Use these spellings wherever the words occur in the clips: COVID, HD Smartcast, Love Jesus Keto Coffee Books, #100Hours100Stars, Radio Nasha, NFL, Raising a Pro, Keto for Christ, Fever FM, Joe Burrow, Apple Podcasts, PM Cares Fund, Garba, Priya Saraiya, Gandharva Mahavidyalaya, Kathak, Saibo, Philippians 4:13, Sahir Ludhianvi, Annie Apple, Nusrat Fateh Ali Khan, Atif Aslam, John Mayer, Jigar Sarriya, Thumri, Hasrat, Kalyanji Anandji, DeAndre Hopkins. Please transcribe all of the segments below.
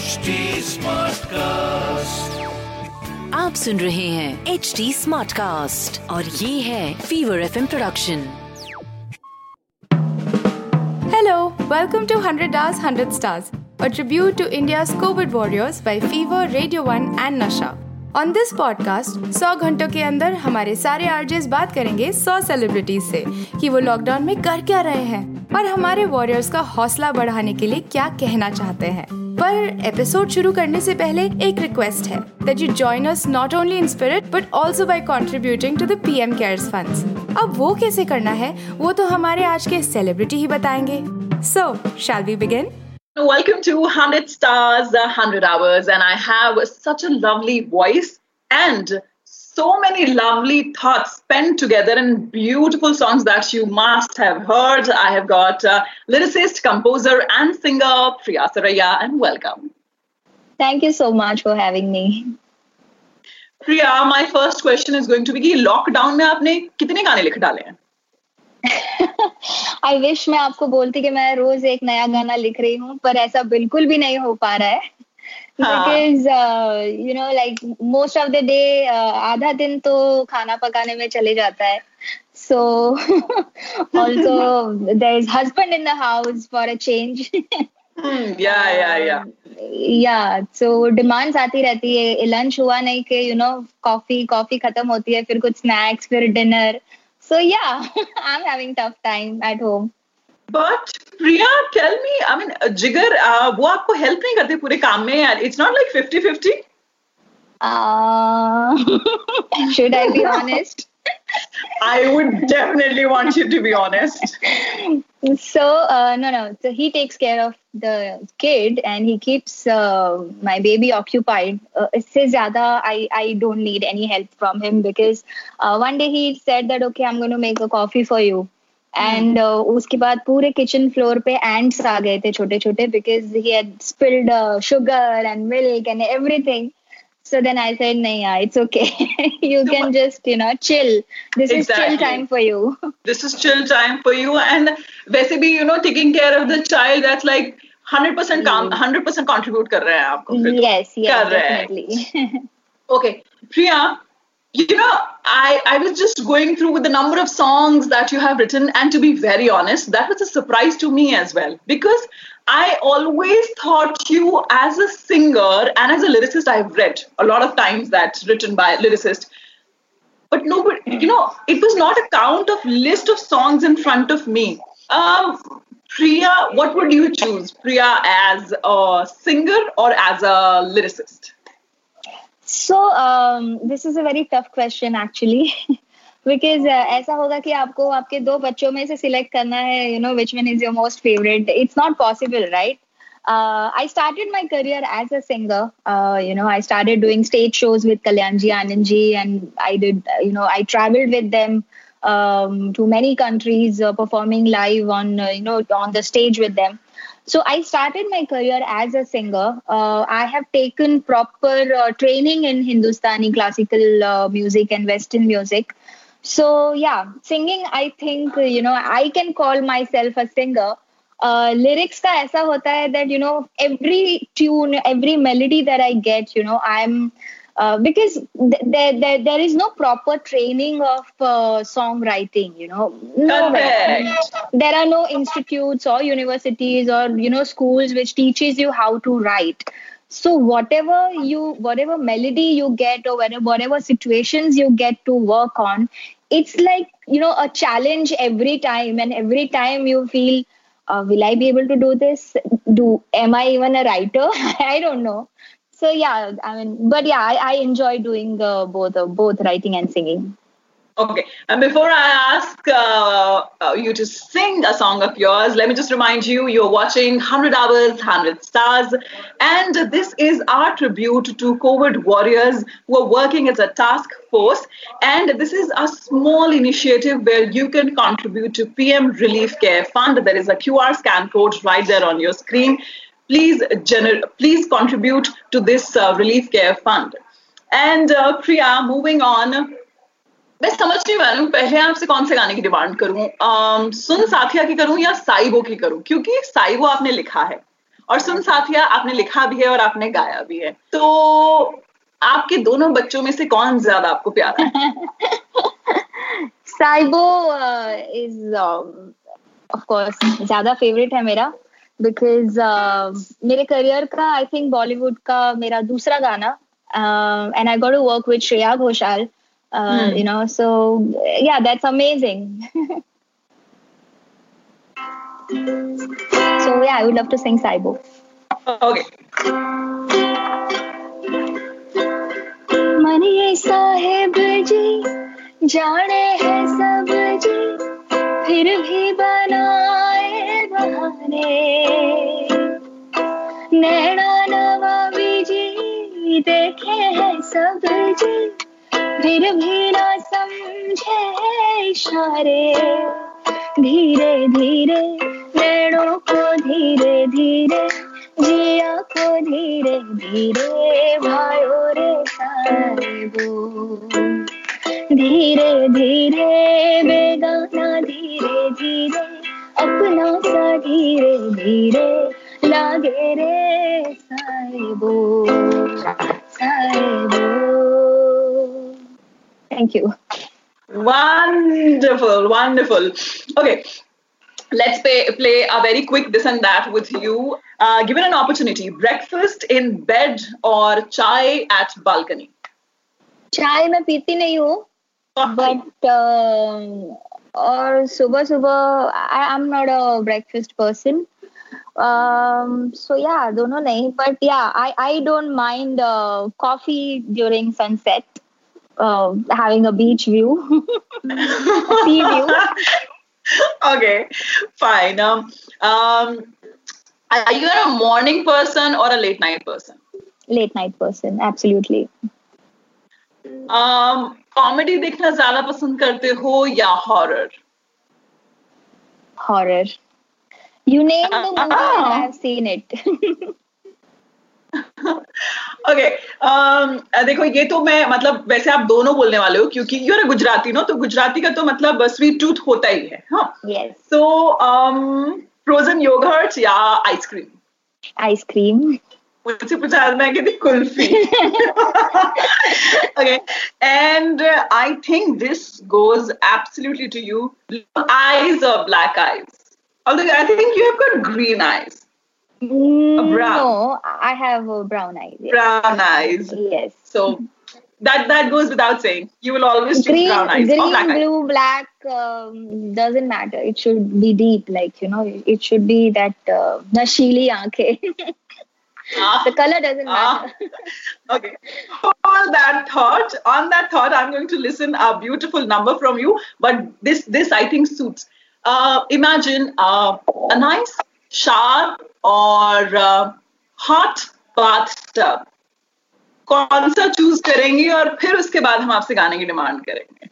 HD Smartcast. आप सुन रहे हैं HD Smartcast और ये है fever FM production. Hello, welcome to 100 Hours 100 Stars, a tribute to India's COVID warriors by Fever Radio One and Nasha. On this podcast, 100 घंटों के अंदर हमारे सारे आरजेस बात करेंगे 100 सेलिब्रिटीज से कि वो लॉकडाउन में कर क्या रहे हैं और हमारे वॉरियर्स का हौसला बढ़ाने के लिए क्या कहना चाहते हैं। पर एपिसोड शुरू करने से पहले एक रिक्वेस्ट है that you join us not only in spirit but also by contributing to the PM Cares Funds. अब वो कैसे करना है वो तो हमारे आज के सेलिब्रिटी ही बताएंगे। So, shall we begin? Welcome to 100 Stars, 100 Hours, and I have such a lovely voice and so many lovely thoughts penned together in beautiful songs that you must have heard. I have got lyricist, composer and singer Priya Saraiya, and welcome. Thank you so much for having me. Priya, my first question is going to be, कि lockdown में आपने कितने गाने लिख डाले हैं? I wish मैं आपको बोलती कि मैं रोज एक नया गाना लिख रही हूँ, पर ऐसा बिल्कुल भी नहीं हो पा रहा है। Because, you know, like most of the day, आधा दिन तो खाना पकाने में चले जाता है. So, also there is husband in the house for a change. Yeah. So demands आती रहती है. लंच हुआ नहीं कि you know coffee खत्म होती है, फिर कुछ snacks, फिर dinner. So yeah, I'm having tough time at home. But Priya, tell me, I mean, Jigar, वो आपको help नहीं करते पूरे काम में? It's not like 50-50? Should I be honest? I would definitely want you to be honest. So, no. So he takes care of the kid and he keeps my baby occupied. इससे ज़्यादा I don't need any help from him because one day he said that, okay, I'm going to make a coffee for you. And उसके बाद पूरे kitchen floor पे ants आ गए थे छोटे छोटे because he had spilled sugar and milk and everything. So then I said, "No, yeah, it's okay. You can just, you know, chill. This exactly. is chill time for you. This is chill time for you." And वैसे भी, you know, taking care of the child, that's like 100% काम, 100% contribute कर रहे हैं आपको. Yes, definitely. Okay, Priya. You know, I was just going through with the number of songs that you have written, and to be very honest, that was a surprise to me as well, because I always thought you as a singer and as a lyricist. I've read a lot of times that's written by a lyricist, but nobody, you know, it was not a count of list of songs in front of me. Priya, what would you choose? Priya as a singer or as a lyricist? So, this is a very tough question actually, because ऐसा होगा कि आपको आपके दो बच्चों में से select करना है, you know, which one is your most favorite. It's not possible, right? I started my career as a singer. You know, I started doing stage shows with Kalyanji Anandji, and I did, you know, I traveled with them to many countries, performing live on, you know, on the stage with them. So I started my career as a singer. I have taken proper training in Hindustani classical music and Western music. So yeah, singing, I think, you know, I can call myself a singer. Lyrics ka aisa hota hai that, you know, every tune, every melody that I get, you know, I'm because there is no proper training of songwriting, you know. There are no institutes or universities or, you know, schools which teaches you how to write. So whatever melody you get or whatever situations you get to work on, it's like, you know, a challenge every time, and every time you feel, will I be able to do this? Am I even a writer? I don't know. So yeah, I mean, but yeah, I enjoy doing both writing and singing. Okay. And before I ask you to sing a song of yours, let me just remind you, you're watching 100 Hours, 100 Stars. And this is our tribute to COVID warriors who are working as a task force. And this is a small initiative where you can contribute to PM Relief Care Fund. There is a QR scan code right there on your screen. Please contribute to this Relief Care Fund. And Priya, moving on. मैं समझ नहीं पा रही हूँ पहले आपसे कौन से गाने की डिमांड करूँ, सुन साथिया की करूँ या साइबो की करूँ, क्योंकि साइबो आपने लिखा है और सुन साथिया आपने लिखा भी है और आपने गाया भी है, तो आपके दोनों बच्चों में से कौन ज्यादा आपको प्यारा है? साइबो इज ऑफ कोर्स ज्यादा फेवरेट है मेरा, बिकॉज मेरे करियर का आई थिंक बॉलीवुड का मेरा दूसरा गाना, and I got to work with Shreya Ghoshal. You know, so yeah, that's amazing. So yeah, I would love to sing Saibo. Okay. Maniye sahib ji, jaane hai sab ji, phir bhi banaye bahane. Naina nawabi ji, dekhe hai sab ji. फिर भी ना समझे इशारे, धीरे धीरे नैनों को, धीरे धीरे जिया को, धीरे धीरे भायो रे साइबो, धीरे धीरे बेगाना, धीरे धीरे अपना सा, धीरे धीरे लागे रे Saibo, Saibo. Thank you. Wonderful, wonderful. Okay, let's play a very quick this and that with you. Given an opportunity, breakfast in bed or chai at balcony? Chai मैं पीती नहीं हूँ, but और सुबह I'm not a breakfast person. So yeah, दोनों नहीं, but yeah, I don't mind coffee during sunset. Having a beach view, sea view. Okay, fine. Are you a morning person or a late night person? Late night person, absolutely. Comedy देखना ज़्यादा पसंद करते हो या horror? Horror. You name the movie, and I have seen it. Okay, देखो ये तो मैं मतलब वैसे आप दोनों बोलने वाले हो क्योंकि यू आर गुजराती नो, तो गुजराती का तो मतलब स्वीट टूथ होता ही है. हाँ, सो फ्रोजन योगर्ट या आइसक्रीम? आइसक्रीम. मुझसे पूछा मैं कहती kulfi. Okay, and I think this goes absolutely to you, eyes और black eyes? Although I think you have got green eyes. No, I have brown eyes. Yes. Brown eyes. Yes. So that goes without saying. You will always choose brown eyes. Green, black blue, eyes. Black doesn't matter. It should be deep, like you know. It should be that nashili aankhein. The color doesn't matter. Okay. On that thought, I'm going to listen a beautiful number from you. But this I think suits. Imagine a nice shower. और hot bathtub, कौन सा choose करेंगी और फिर उसके बाद हम आपसे गाने की डिमांड करेंगे?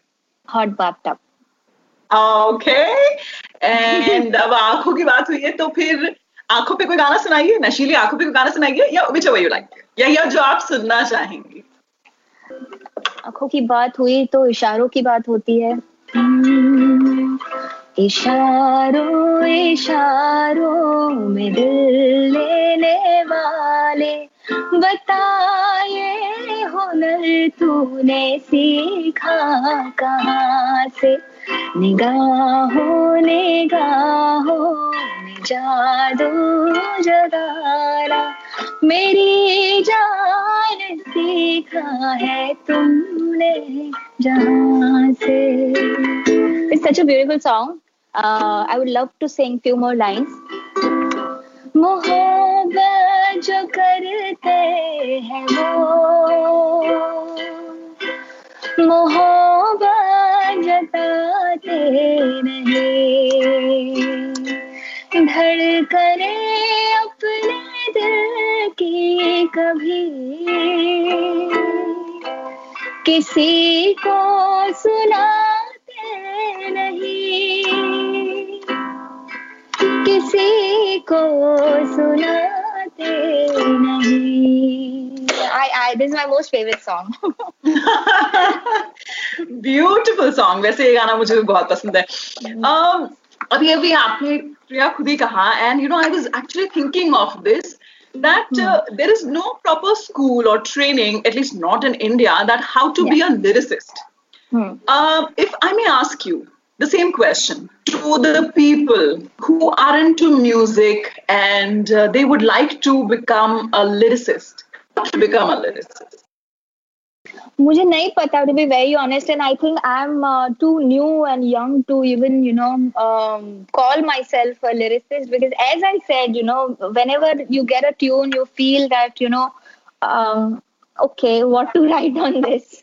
Hot bathtub. ओके, एंड अब आंखों की बात हुई है तो फिर आंखों पे कोई गाना सुनाइए, नशीली आंखों पे कोई गाना सुनाइए, या व्हिच वे यू लाइक, या जो आप सुनना चाहेंगी. आंखों की बात हुई तो इशारों की बात होती है. इशारों इशारों में दिल लेने वाले, बताए हुनर तूने सीखा कहाँ से, निगाहों निगाहों में जादू जगाना, मेरी जान सीखा है तुमने जहाँ से. It's such a beautiful song. I would love to sing few more lines. मोहब्बत जो करते हैं वो, मोहब्बत कभी किसी को सुनाते नहीं, किसी को सुनाते नहीं. I this is my most favorite song. Beautiful song. वैसे ये गाना मुझे बहुत पसंद है. अभी आपने प्रिया खुद ही कहा, and you know I was actually thinking of this, that there is no proper school or training, at least not in India, that how to be a lyricist. If I may ask you the same question to the people who are into music and they would like to become a lyricist, what to become a lyricist? मुझे नहीं पता, to be very honest, and I think I'm too new and young to even, you know, call myself a lyricist, because as I said, you know, whenever you get a tune, you feel that, you know, okay, what to write on this?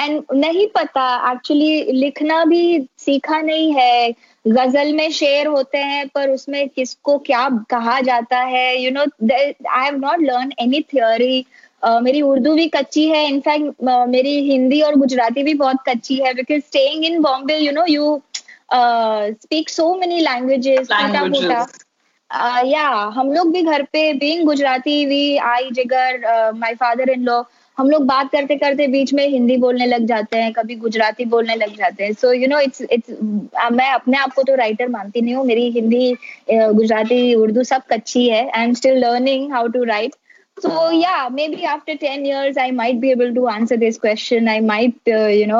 And नहीं पता, actually, लिखना भी सीखा नहीं है. गजल में शेर होते हैं पर उसमें किसको क्या कहा जाता है, you know, I have not learned any theory. मेरी उर्दू भी कच्ची है, इनफैक्ट मेरी हिंदी और गुजराती भी बहुत कच्ची है, because staying in Bombay you know you speak so many languages. छोटा मोटा या हम लोग भी घर पे बीइंग गुजराती वी आई जिगर माय फादर इन लॉ, हम लोग बात करते करते बीच में हिंदी बोलने लग जाते हैं, कभी गुजराती बोलने लग जाते हैं. सो यू नो इट्स मैं अपने आप को तो राइटर मानती नहीं हूँ. मेरी हिंदी गुजराती उर्दू सब कच्ची है. I am still learning how to write. So yeah, maybe after 10 years, I might be able to answer this question. I might, you know,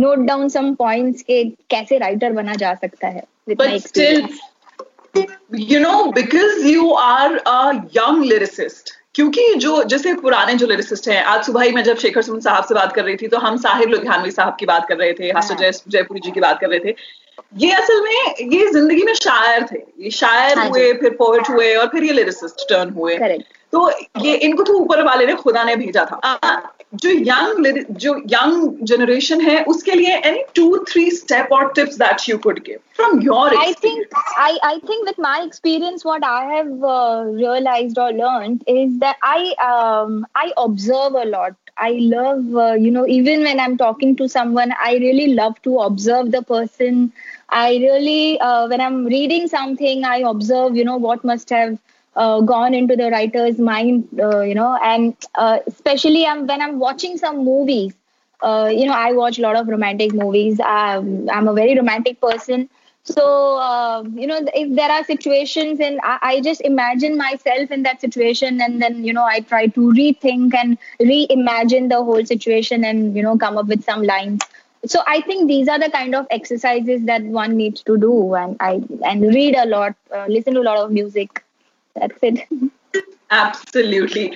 note down some points के कैसे writer बना जा सकता है. But still, you know, because you are a young lyricist, क्योंकि जो जैसे पुराने जो lyricist हैं, आज सुबह ही मैं जब शेखरसुमन साहब से बात कर रही थी तो हम साहिर लुधियानवी साहब की बात कर रहे थे, हसरत जयपुरी जी की बात कर रहे थे. ये असल में ये जिंदगी में शायर थे, ये शायर हुए, फिर पोएट हुए और फिर ये लिरिसिस्ट टर्न हुए. तो ये इनको तो ऊपर वाले ने खुदा ने भेजा था. जो यंग जनरेशन है उसके लिए एनी 2-3 स्टेप और tips that you could give from your experience. I think with my experience what I have realised और learned is that I observe a lot. I love, you know, even when I'm talking to someone, I really love to observe the person. I really, when I'm reading something, I observe, you know, what must have gone into the writer's mind, you know, and especially when I'm watching some movies, you know, I watch a lot of romantic movies. I'm a very romantic person. So, you know, if there are situations and I just imagine myself in that situation and then, you know, I try to rethink and reimagine the whole situation and, you know, come up with some lines. So I think these are the kind of exercises that one needs to do, and read a lot, listen to a lot of music. That's it. Absolutely.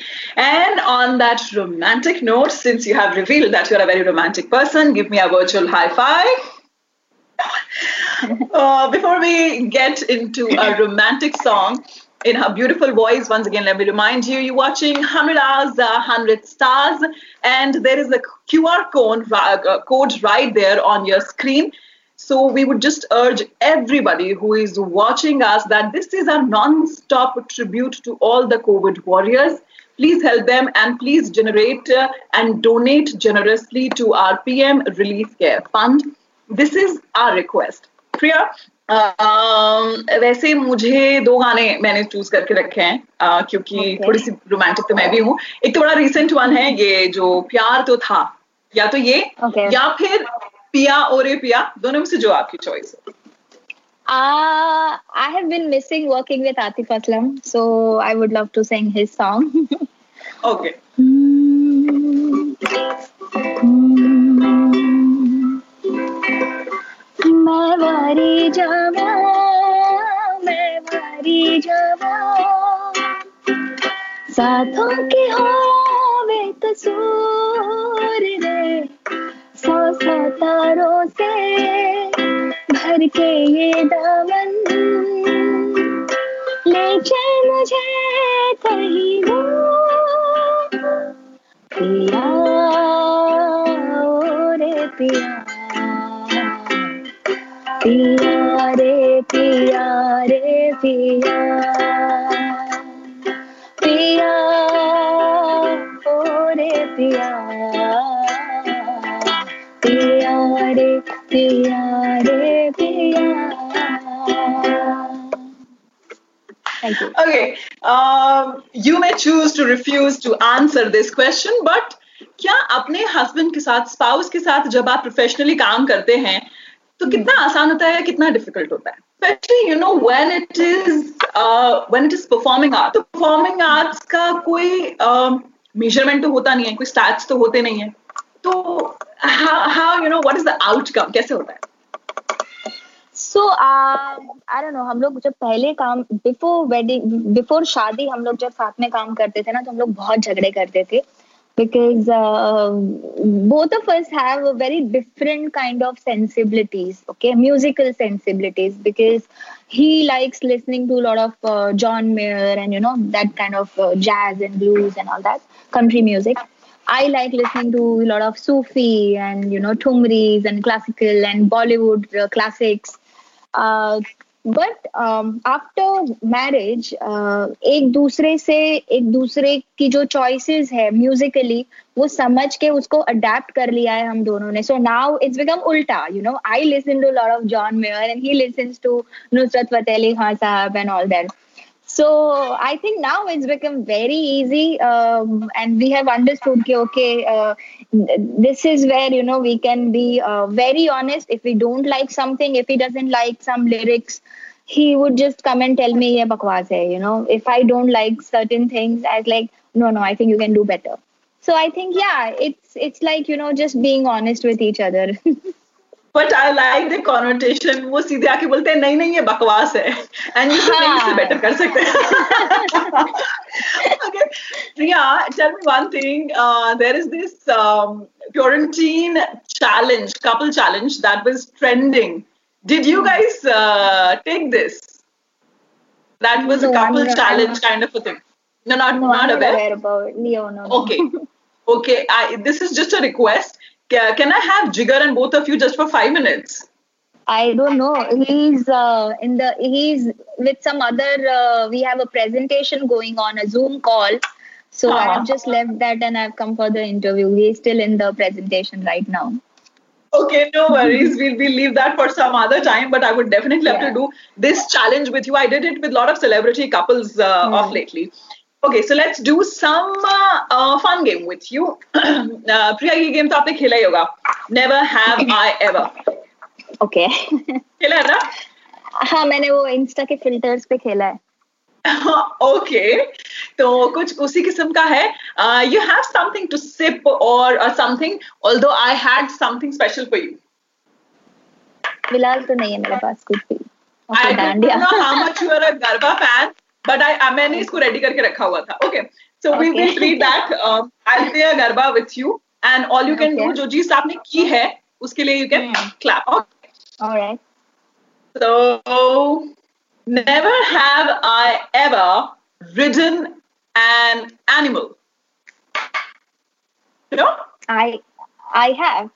And on that romantic note, since you have revealed that you're a very romantic person, give me a virtual high five. Before we get into a romantic song in her beautiful voice, once again let me remind you, you're watching 100 hours 100 stars, and there is a QR code right there on your screen. So we would just urge everybody who is watching us that this is a non-stop tribute to all the COVID warriors. Please help them and please generate and donate generously to our PM Relief Care Fund. This is our request. Priya, वैसे मुझे 2 गाने मैंने choose करके रखे हैं क्योंकि थोड़ी सी romantic तो मैं भी हूँ. एक तो बड़ा रिसेंट वन है ये जो प्यार तो था, या तो ये या फिर पिया ओरे पिया, दोनों में से जो आपकी चॉइस है. I have been missing working with Atif Aslam, so I would love to sing his song. Okay. मैं वारी जवां साथों की होवे तस्वीर रे, 100 सितारों से भर के ये दामन ले चल मुझे कहीं वो पिया रे पिया, पिया रे पिया रे पिया, पिया पिया रे पिया. Thank you. Okay, you may choose to refuse to answer this question, but क्या अपने husband के साथ, spouse के साथ जब आप professionally काम करते हैं तो कितना आसान होता है, कितना difficult होता है? Especially, you know, when it is performing arts. तो performing arts का कोई measurement तो होता नहीं है, कोई stats तो होते नहीं है. तो how you know what is the outcome? कैसे होता है? So, I don't know, हम लोग जब पहले काम बिफोर शादी हम लोग जब साथ में काम करते थे ना तो हम लोग बहुत झगड़े करते थे because both of us have a very different kind of sensibilities, okay, musical sensibilities, because he likes listening to a lot of John Mayer and you know that kind of jazz and blues and all that country music. I like listening to a lot of Sufi and you know Tumris and classical and Bollywood classics. But after marriage, एक दूसरे की जो choices है musically, वो समझ के उसको adapt कर लिया है हम दोनों ने. So now it's become उल्टा, you know. I listen to a lot of John Mayer and he listens to Nusrat Fateh Ali Khan Sahab and all that. So I think now it's become very easy and we have understood that, okay, this is where, you know, we can be very honest. If we don't like something, if he doesn't like some lyrics, he would just come and tell me, yeah, bakwas hai, you know. If I don't like certain things, I was like, no, I think you can do better. So I think, yeah, it's like, you know, just being honest with each other. But I like the connotation. वो सीधे आके बोलते हैं नहीं ये बकवास है and you should make it better कर सकते हैं. Okay, Priya, tell me one thing. There is this quarantine challenge, couple challenge that was trending. Did you guys take this? That was a couple challenge kind of a thing. No, not aware about it. No. Okay. This is just a request. Can I have Jigar and both of you just for 5 minutes? I don't know. He's with some other. We have a presentation going on, a Zoom call. So I have just left that and I've come for the interview. He's still in the presentation right now. Okay, no worries. We'll leave that for some other time. But I would definitely love to do this challenge with you. I did it with a lot of celebrity couples off lately. Okay, so let's do some fun game with you. Priya, ये game तो आपने खेला ही होगा. Never have I ever. Okay. खेला है ना? हाँ, मैंने वो Insta के filters पे खेला है. Okay, तो कुछ उसी किस्म का है. You have something to sip or something. Although I had something special for you. फिलहाल तो नहीं है मेरे पास कुछ भी. I don't know how much you are a Garba fan. But मैंने इसको रेडी करके रखा हुआ था. Okay, so we will treat that. I'll play a garba with you, and all you can do, जो चीज आपने की है, उसके लिए you can clap. Okay. All right. So, never have I ever ridden an animal. You know? I have.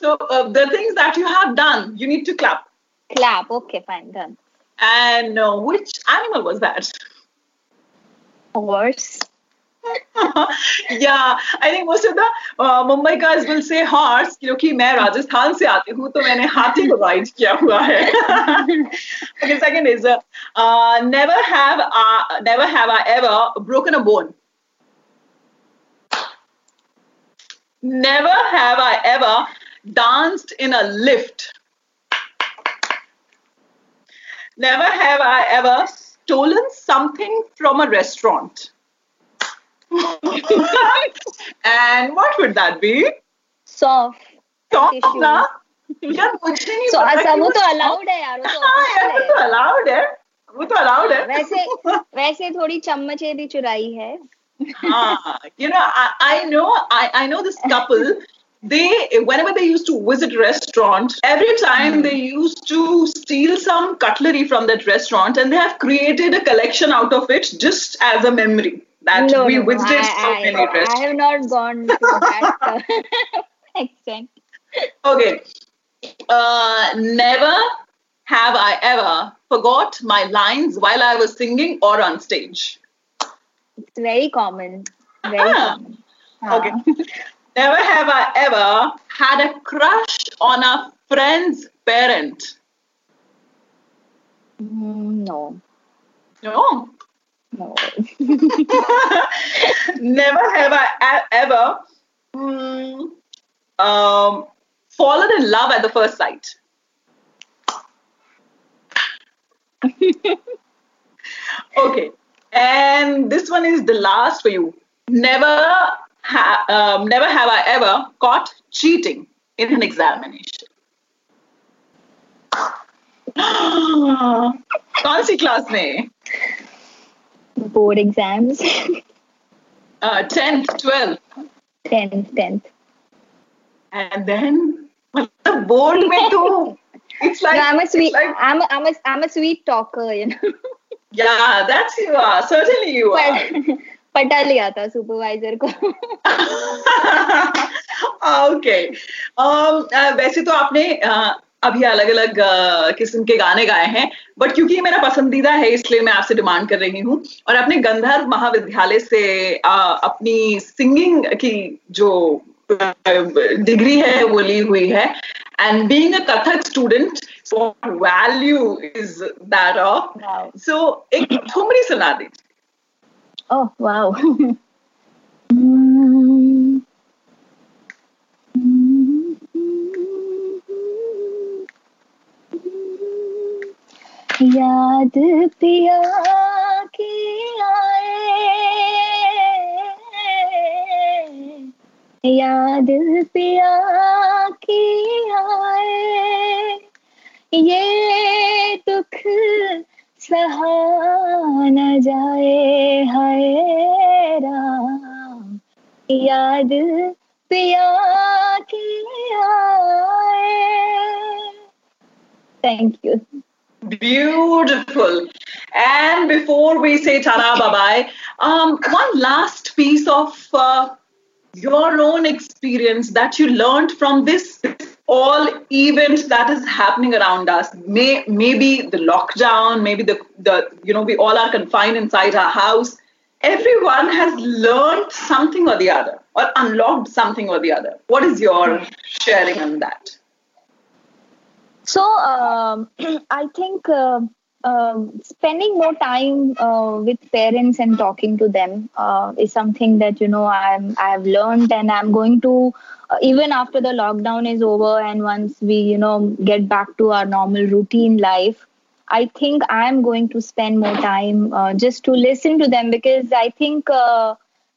So the things that you have done, you need to clap. Clap. Okay, fine, done. And which animal was that? Horse. Yeah, I think most of the Mumbai guys will say horse. क्योंकि मैं राजस्थान से आती हूँ तो मैंने हाथी को ride किया हुआ है. Okay, second is never have I ever broken a bone. Never have I ever danced in a lift. Never have I ever stolen something from a restaurant. And what would that be? Soft na? Yeah, mujhe nahi. So aisa wo to allowed hai yaar, wo to allowed hai. Wo to allowed hai. वैसे थोड़ी चम्मचें भी चुराई है. हाँ, you know, I know this couple. Whenever they used to visit a restaurant, every time they used to steal some cutlery from that restaurant, and they have created a collection out of it just as a memory that we visited so many restaurants. I have not gone to that extent. Okay. Never have I ever forgot my lines while I was singing or on stage. It's very common. Okay. Never have I ever had a crush on a friend's parent. No. No? No. Never have I ever fallen in love at the first sight. Okay. And this one is the last for you. Never have I ever caught cheating in an examination. कौन सी class में? Board exams. 10th, 12th. 10th. And then, मतलब board में तो it's like, no, I'm a sweet talker, you know. Yeah, that's you are. Certainly you are. पटा लिया था supervisor को. ओके. वैसे तो आपने अभी अलग अलग किस्म के गाने गाए हैं, बट क्योंकि मेरा पसंदीदा है इसलिए मैं आपसे डिमांड कर रही हूँ. और आपने गंधर्व महाविद्यालय से अपनी सिंगिंग की जो डिग्री है वो ली हुई है. And being a Kathak student, what value is that of? Wow. So, ek thumri suna de. Oh, wow. Yaad piya ki aaye, याद पिया की आए, ये दुख सहा न जाए, हाय राम. याद पिया की आए. Thank you. Beautiful. And before we say ta-ra, bye-bye, one last piece of your own experience that you learned from this all event that is happening around us. Maybe the lockdown, maybe the we all are confined inside our house. Everyone has learned something or the other or unlocked something or the other. What is your sharing on that? So I think spending more time with parents and talking to them is something that I have learned, and I'm going to even after the lockdown is over and once we get back to our normal routine life, I think I'm going to spend more time just to listen to them, because I think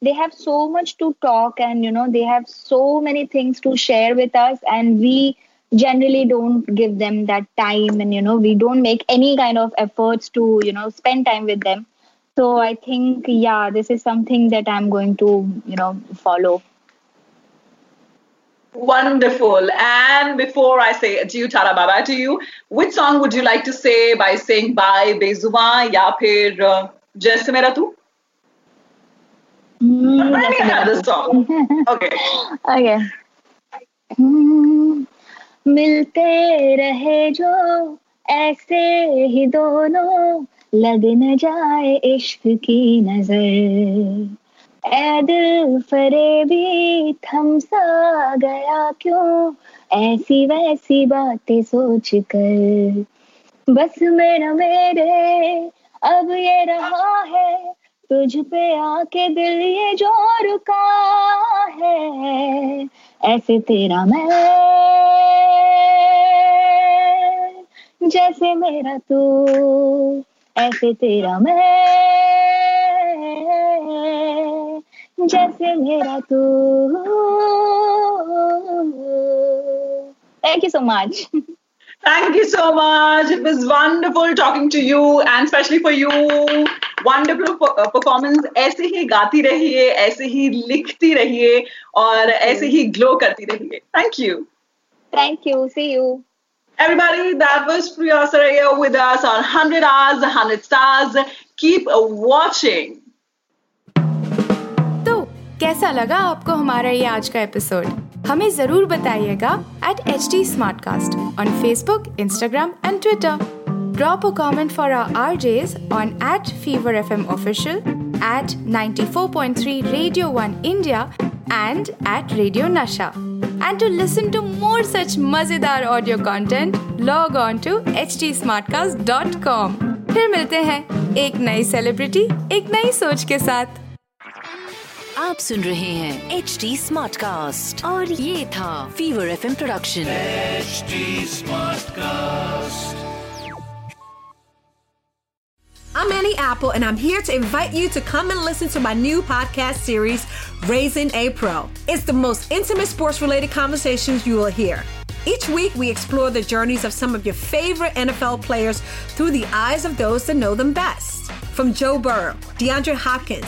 they have so much to talk and they have so many things to share with us, and we generally don't give them that time, and we don't make any kind of efforts to spend time with them. So I think this is something that I'm going to follow. Wonderful. And before I say adieu, tara baba to you, which song would you like to say by saying bye, bezuba ya phir jaise mera tu? Any other song? Okay. मिलते रहे जो ऐसे ही दोनों, लग न जाए इश्क की नजर. ऐ दिल फरेबी थम सा गया क्यों, ऐसी वैसी बातें सोच कर. बस मेरा मेरे अब ये रहा है, तुझ पे आके दिल ये जो रुका है. ऐसे तेरा मैं जैसे मेरा तू, ऐसे तेरा मैं जैसे मेरा तू. Thank you so much. Thank you so much. It was wonderful talking to you, and especially for you. Wonderful performance. ऐसे ही गाती रहिए, ऐसे ही लिखती रहिए और ऐसे ही ग्लो करती रहिए. Thank you. Thank you. See you. Everybody, that was Priya Saraiya with us on 100 Hours, 100 Stars. Keep watching. तो कैसा लगा आपको हमारा ये आज का एपिसोड? हमें जरूर बताइएगा @HDSmartcast on Facebook, Instagram and Twitter. Drop a comment for our RJs on @FeverFM Official, @94.3 Radio 1 India and at Radio Nasha. And to listen to more such mazedar audio content, log on to hdsmartcast.com. फिर मिलते हैं एक नई celebrity एक नई सोच के साथ. आप सुन रहे हैं HD Smartcast और ये था Fever FM Production HD Smartcast. I'm Annie Apple, and I'm here to invite you to come and listen to my new podcast series, Raising a Pro. It's the most intimate sports-related conversations you will hear. Each week, we explore the journeys of some of your favorite NFL players through the eyes of those that know them best. From Joe Burrow, DeAndre Hopkins,